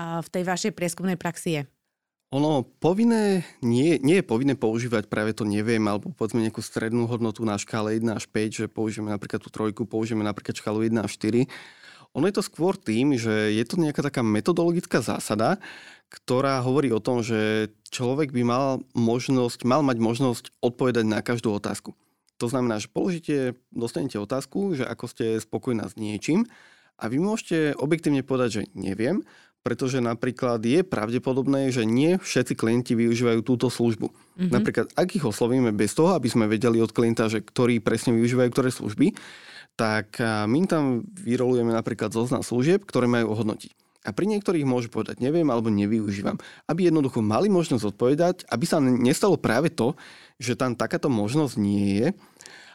v tej vašej prieskumnej praxi je? Ono povinné, nie je povinné používať práve to neviem, alebo povedzme nejakú strednú hodnotu na škále 1 až 5, že použijeme napríklad tú 3, použijeme napríklad škálu 1 až 4. Ono je to skôr tým, že je to nejaká taká metodologická zásada, ktorá hovorí o tom, že človek by mal mať možnosť odpovedať na každú otázku. To znamená, že dostanete otázku, že ako ste spokojná s niečím A vy môžete objektívne povedať, že neviem, pretože napríklad je pravdepodobné, že nie všetci klienti využívajú túto službu. Mm-hmm. Napríklad, ak ich oslovíme bez toho, aby sme vedeli od klienta, že ktorí presne využívajú ktoré služby, tak my tam vyrolujeme napríklad zoznam služieb, ktoré majú ohodnotiť. A pri niektorých môžu povedať neviem alebo nevyužívam. Aby jednoducho mali možnosť odpovedať, aby sa nestalo práve to, že tam takáto možnosť nie je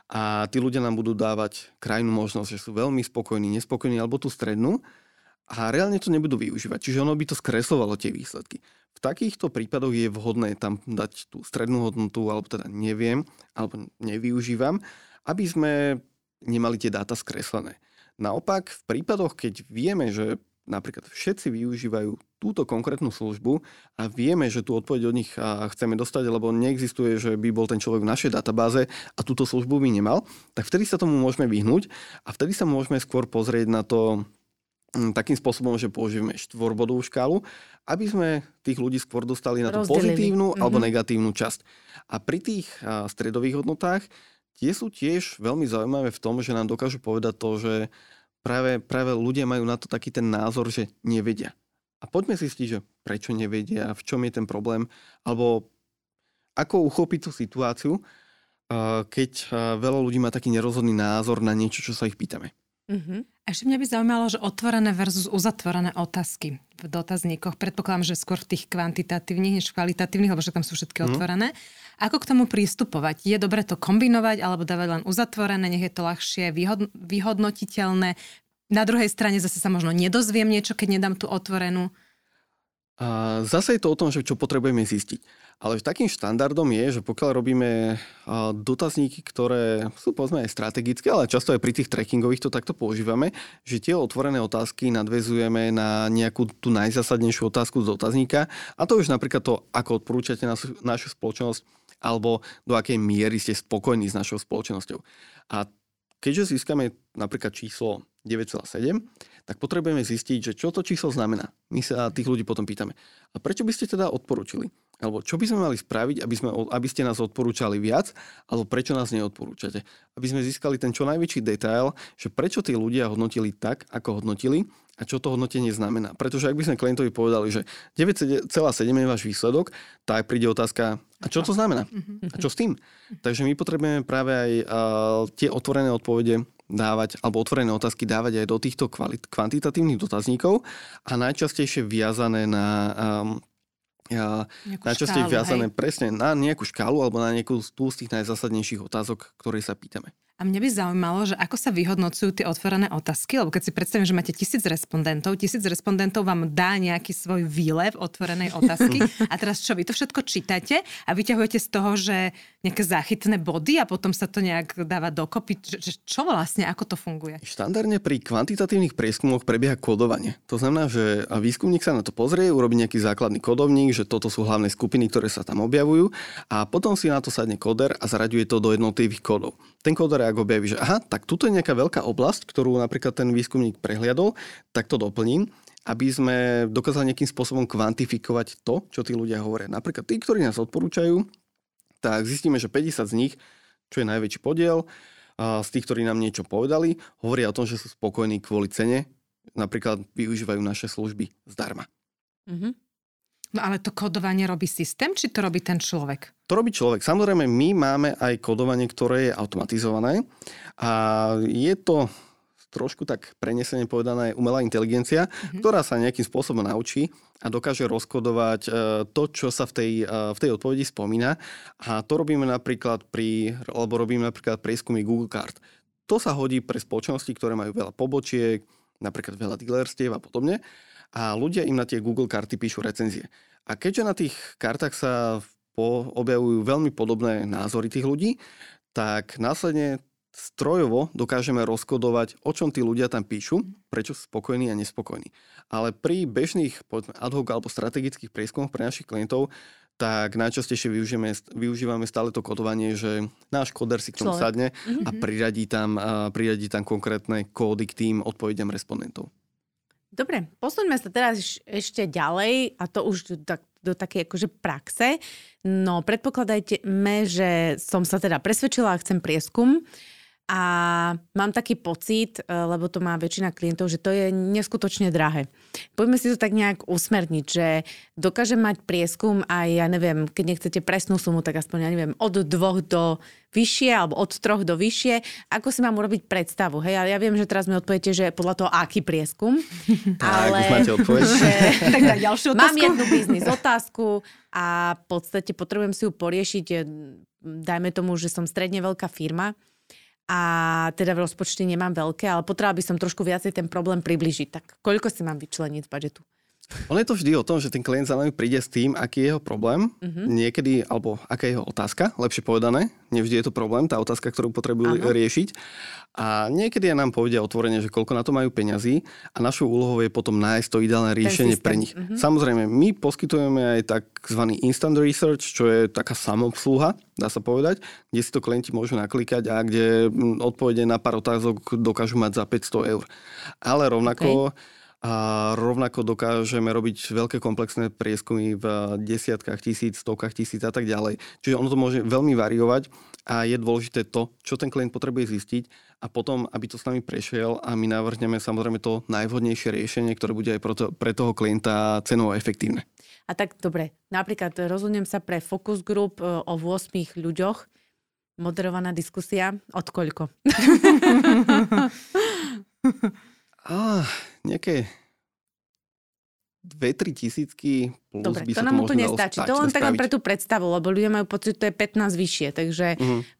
a tí ľudia nám budú dávať krajnú možnosť, že sú veľmi spokojní, nespokojní alebo tú strednú a reálne to nebudú využívať. Čiže ono by to skreslovalo tie výsledky. V takýchto prípadoch je vhodné tam dať tú strednú hodnotu alebo teda neviem alebo nevyužívam, aby sme nemali tie dáta skreslené. Naopak, v prípadoch, keď vieme, že napríklad všetci využívajú túto konkrétnu službu a vieme, že tú odpoveď od nich chceme dostať, lebo neexistuje, že by bol ten človek v našej databáze a túto službu by nemal, tak vtedy sa tomu môžeme vyhnúť a vtedy sa môžeme skôr pozrieť na to takým spôsobom, že použijeme štvorbodovú škálu, aby sme tých ľudí skôr dostali na tú pozitívnu alebo negatívnu časť. A pri tých stredových hodnotách tie sú tiež veľmi zaujímavé v tom, že nám dokážu povedať to, že Práve ľudia majú na to taký ten názor, že nevedia. A poďme si zistiť, že prečo nevedia, v čom je ten problém, alebo ako uchopiť tú situáciu, keď veľa ľudí má taký nerozhodný názor na niečo, čo sa ich pýtame. Uh-huh. Ešte mňa by zaujímalo, že otvorené versus uzatvorené otázky v dotazníkoch. Predpokladám, že skôr v tých kvantitatívnych, než v kvalitatívnych, lebo že tam sú všetky otvorené. Ako k tomu prístupovať? Je dobre to kombinovať alebo dávať len uzatvorené, nech je to ľahšie vyhodnotiteľné. Na druhej strane zase sa možno nedozviem niečo, keď nedám tú otvorenú. A zase je to o tom, že čo potrebujeme zistiť. Ale takým štandardom je, že pokiaľ robíme dotazníky, ktoré sú povedzme aj strategické, ale často aj pri tých trackingových to takto používame, že tie otvorené otázky nadväzujeme na nejakú tú najzásadnejšiu otázku z dotazníka a to už napríklad to, ako odporúčate našu spoločnosť, alebo do akej miery ste spokojní s našou spoločnosťou. A keďže získame napríklad číslo 9,7, tak potrebujeme zistiť, že čo to číslo znamená. My sa tých ľudí potom pýtame. A prečo by ste teda odporúčili? Alebo čo by sme mali spraviť, aby ste nás odporúčali viac, alebo prečo nás neodporúčate? Aby sme získali ten čo najväčší detail, že prečo tí ľudia hodnotili tak, ako hodnotili a čo to hodnotenie znamená. Pretože ak by sme klientovi povedali, že 9,7 je váš výsledok, tak príde otázka, a čo to znamená? A čo s tým? Takže my potrebujeme práve aj tie otvorené odpovede dávať, alebo otvorené otázky dávať aj do týchto kvantitatívnych dotazníkov a najčastejšie viazané na... najčastejšie viazané presne na nejakú škálu alebo na nejakú tú z tých najzásadnejších otázok, ktoré sa pýtame. A mňa by zaujímalo, že ako sa vyhodnocujú tie otvorené otázky, lebo keď si predstavím, že máte 1000 respondentov vám dá nejaký svoj výlev otvorenej otázky a teraz čo, vy to všetko čítate a vyťahujete z toho, že nejaké záchytné body a potom sa to nejak dáva dokopy, čo vlastne, ako to funguje? Štandardne pri kvantitatívnych prieskumoch prebieha kódovanie. To znamená, že výskumník sa na to pozrie, urobí nejaký základný kódovník, že toto sú hlavné skupiny, ktoré sa tam objavujú a potom si na to sadne kóder a zaraďuje to do jednotlivých kódov. Ten kóder ak objaví, že aha, tak tuto je nejaká veľká oblasť, ktorú napríklad ten výskumník prehliadol, tak to doplním, aby sme dokázali nejakým spôsobom kvantifikovať to, čo tí ľudia hovoria. Napríklad tí, ktorí nás odporúčajú, tak zistíme, že 50 z nich, čo je najväčší podiel, z tých, ktorí nám niečo povedali, hovoria o tom, že sú spokojní kvôli cene, napríklad využívajú naše služby zdarma. Mhm. No ale to kodovanie robí systém, či to robí ten človek? To robí človek. Samozrejme, my máme aj kodovanie, ktoré je automatizované a je to trošku tak prenesene povedané umelá inteligencia, ktorá sa nejakým spôsobom naučí a dokáže rozkodovať to, čo sa v tej odpovedi spomína. A to robíme napríklad robíme napríklad prieskumy Google Card. To sa hodí pre spoločnosti, ktoré majú veľa pobočiek, napríklad veľa dealerstiev a podobne. A ľudia im na tie Google karty píšu recenzie. A keďže na tých kartách sa objavujú veľmi podobné názory tých ľudí, tak následne strojovo dokážeme rozkodovať, o čom tí ľudia tam píšu, prečo sú spokojní a nespokojní. Ale pri bežných, povedzme, ad hoc alebo strategických prieskumoch pre našich klientov, tak najčastejšie využívame stále to kodovanie, že náš koder si k tomu sadne a priradí tam konkrétne kódy k tým odpovediam respondentov. Dobre, posuňme sa teraz ešte ďalej a to už do takej akože praxe. No predpokladajme, že som sa teda presvedčila a chcem prieskum. A mám taký pocit, lebo to má väčšina klientov, že to je neskutočne drahé. Poďme si to tak nejak usmerniť, že dokáže mať prieskum aj, ja neviem, keď nechcete presnú sumu, tak aspoň, ja neviem, od 2 do vyššie, alebo od 3 do vyššie. Ako si mám urobiť predstavu? Hej, ja viem, že teraz mi odpoviete, že podľa toho, aký prieskum. Ale už máte odpoveď. Tak daj ďalšiu otázku. Mám jednu biznis otázku a v podstate potrebujem si ju poriešiť, dajme tomu, že som stredne veľká firma, a teda v rozpočte nemám veľké, ale potreboval by som trošku viacej ten problém približiť. Tak koľko si mám vyčleniť z budžetu? Ono je to vždy o tom, že ten klient za nami príde s tým, aký je jeho problém, niekedy, alebo aká je jeho otázka, lepšie povedané. Nevždy je to problém, tá otázka, ktorú potrebujú riešiť. A niekedy nám povedia otvorene, že koľko na to majú peňazí a našou úlohou je potom nájsť to ideálne riešenie pre nich. Samozrejme, my poskytujeme aj takzvaný instant research, čo je taká samoobsluha, dá sa povedať, kde si to klienti môžu naklikať a kde odpovede na pár otázok dokážu mať za 500 eur. Ale rovnako dokážeme robiť veľké komplexné prieskumy v desiatkách tisíc, stovkách tisíc a tak ďalej. Čiže ono to môže veľmi variovať a je dôležité to, čo ten klient potrebuje zistiť a potom, aby to s nami prešiel a my navrhneme samozrejme to najvhodnejšie riešenie, ktoré bude aj pre toho klienta cenovo efektívne. A tak dobre, napríklad rozhodnem sa pre focus group o 8 ľuďoch. Moderovaná diskusia od koľko? Nejaké 2-3 tisícky plus. Dobre, by to nám to nestačí. To len tak pre tú predstavu, lebo ľudia majú pocit, že to je 15 vyššie. Takže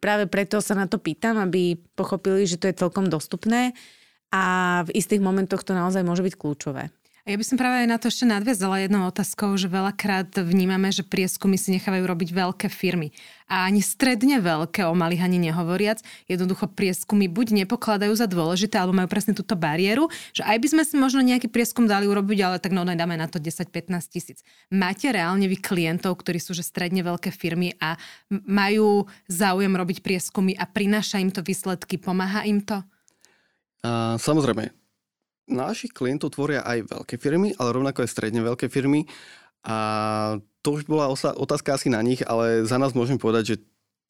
práve preto sa na to pýtam, aby pochopili, že to je celkom dostupné a v istých momentoch to naozaj môže byť kľúčové. Ja by som práve na to ešte nadviazala jednou otázkou, že veľakrát vnímame, že prieskumy si nechávajú robiť veľké firmy. A ani stredne veľké, o malých ani nehovoriac, jednoducho prieskumy buď nepokladajú za dôležité, alebo majú presne túto bariéru, že aj by sme si možno nejaký prieskum dali urobiť, ale tak dáme na to 10-15 tisíc. Máte reálne vy klientov, ktorí sú že stredne veľké firmy a majú záujem robiť prieskumy a prináša im to výsledky, pomáha im to? Samozrejme. Našich klientov tvoria aj veľké firmy, ale rovnako aj stredne veľké firmy. A to už bola otázka asi na nich, ale za nás môžem povedať, že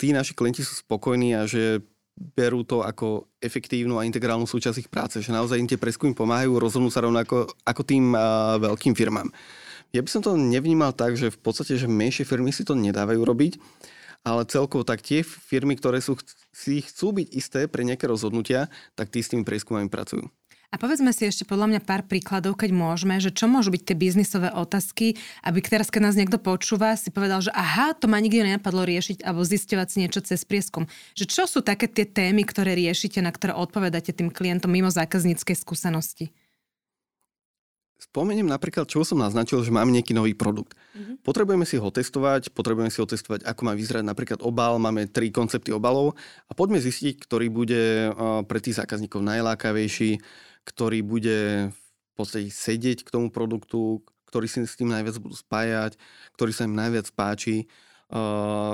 tí naši klienti sú spokojní a že berú to ako efektívnu a integrálnu súčasť ich práce. Že naozaj im tie prieskumy pomáhajú rozhodnú sa rovnako ako tým veľkým firmám. Ja by som to nevnímal tak, že v podstate, že menšie firmy si to nedávajú robiť, ale celkovo tak tie firmy, ktoré si chcú byť isté pre nejaké rozhodnutia, tak tí s tými prieskumami pracujú. A povedzme si ešte podľa mňa pár príkladov, keď môžeme, že čo môžu byť tie biznisové otázky, aby teraz, keď nás niekto počúva, si povedal, že aha, to ma nikdy nenapadlo riešiť alebo zisťovať si niečo cez prieskum. Že čo sú také tie témy, ktoré riešite, na ktoré odpovedáte tým klientom mimo zákazníckej skúsenosti? Spomeniem napríklad, čo som naznačil, že máme nejaký nový produkt. Potrebujeme si ho testovať, ako má vyzerať napríklad obal, máme 3 koncepty obalov a poďme zistiť, ktorý bude pre tých zákazníkov najlákavejší, ktorý bude v podstate sedieť k tomu produktu, ktorý si s tým najviac budú spájať, ktorý sa im najviac páči.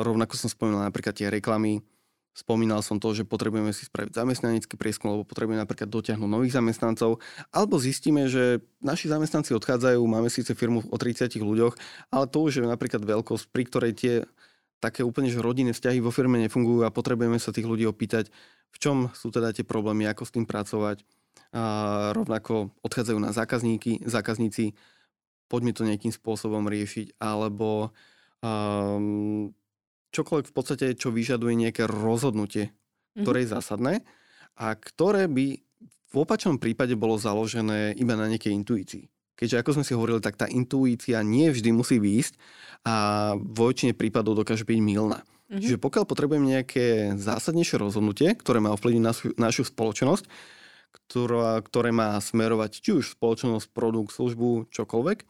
Rovnako som spomínal napríklad tie reklamy. Spomínal som to, že potrebujeme si spraviť zamestnanecký prieskum, lebo potrebujeme napríklad dotiahnuť nových zamestnancov, alebo zistíme, že naši zamestnanci odchádzajú, máme síce firmu o 30 ľuďoch, ale to už je napríklad veľkosť, pri ktorej tie také úplne že rodinné vzťahy vo firme nefungujú a potrebujeme sa tých ľudí opýtať, v čom sú teda tie problémy, ako s tým pracovať. A rovnako odchádzajú na zákazníci, poďme to nejakým spôsobom riešiť, alebo čokoľvek v podstate, čo vyžaduje nejaké rozhodnutie, ktoré je zásadné a ktoré by v opačnom prípade bolo založené iba na nejakej intuícii. Keďže, ako sme si hovorili, tak tá intuícia nie vždy musí výjsť a vo väčšine prípadov dokáže byť mylná. Čiže pokiaľ potrebujem nejaké zásadnejšie rozhodnutie, ktoré má ovplyvniť našu spoločnosť, ktoré má smerovať či už spoločnosť, produkt, službu, čokoľvek,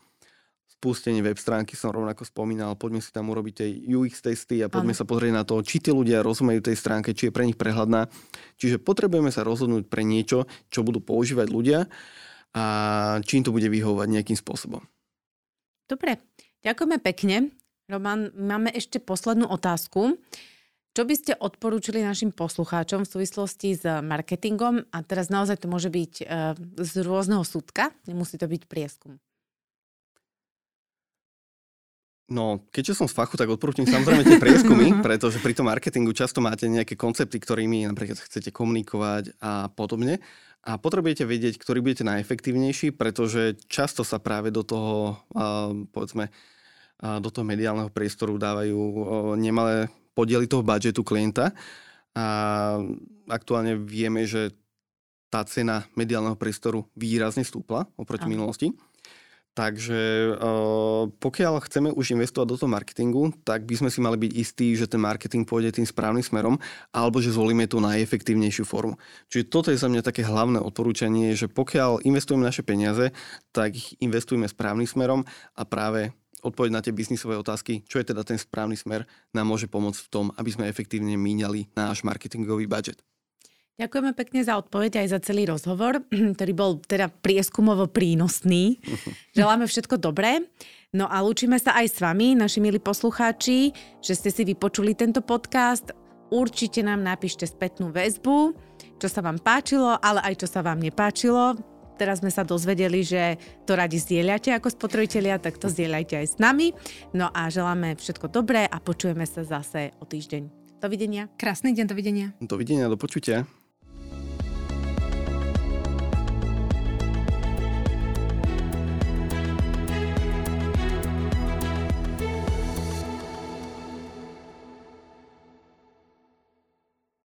spustenie web stránky som rovnako spomínal, poďme si tam urobiť tie UX testy a poďme sa pozrieť na to, či tí ľudia rozumejú tej stránke, či je pre nich prehľadná. Čiže potrebujeme sa rozhodnúť pre niečo, čo budú používať ľudia a či im to bude vyhovovať nejakým spôsobom. Dobre, ďakujeme pekne. Roman, máme ešte poslednú otázku. Čo by ste odporúčili našim poslucháčom v súvislosti s marketingom? A teraz naozaj to môže byť z rôzneho súdka, nemusí to byť prieskum. No, keďže som z fachu, tak odporúčam samozrejme tie prieskumy, pretože pri tom marketingu často máte nejaké koncepty, ktorými napríklad chcete komunikovať a podobne. A potrebujete vedieť, ktorý budete najefektívnejší, pretože často sa práve do toho, povedzme, do toho mediálneho priestoru dávajú nemalé podiely toho budžetu klienta. A aktuálne vieme, že tá cena mediálneho priestoru výrazne stúpla oproti minulosti. Takže pokiaľ chceme už investovať do toho marketingu, tak by sme si mali byť istí, že ten marketing pôjde tým správnym smerom alebo že zvolíme tú najefektívnejšiu formu. Čiže toto je za mňa také hlavné odporúčanie, že pokiaľ investujeme naše peniaze, tak ich investujeme správnym smerom a práve odpoveď na tie biznisové otázky, čo je teda ten správny smer, nám môže pomôcť v tom, aby sme efektívne míňali náš marketingový budžet. Ďakujeme pekne za odpoveď aj za celý rozhovor, ktorý bol teda prieskumovo prínosný. Želáme všetko dobré. No a lúčime sa aj s vami, naši milí poslucháči, že ste si vypočuli tento podcast. Určite nám napíšte spätnú väzbu, čo sa vám páčilo, ale aj čo sa vám nepáčilo. Teraz sme sa dozvedeli, že to radi zdieľate ako spotrebitelia, tak to zdieľajte aj s nami. No a želáme všetko dobré a počujeme sa zase o týždeň. Dovidenia. Krásny deň, dovidenia. Dovidenia, do počutia.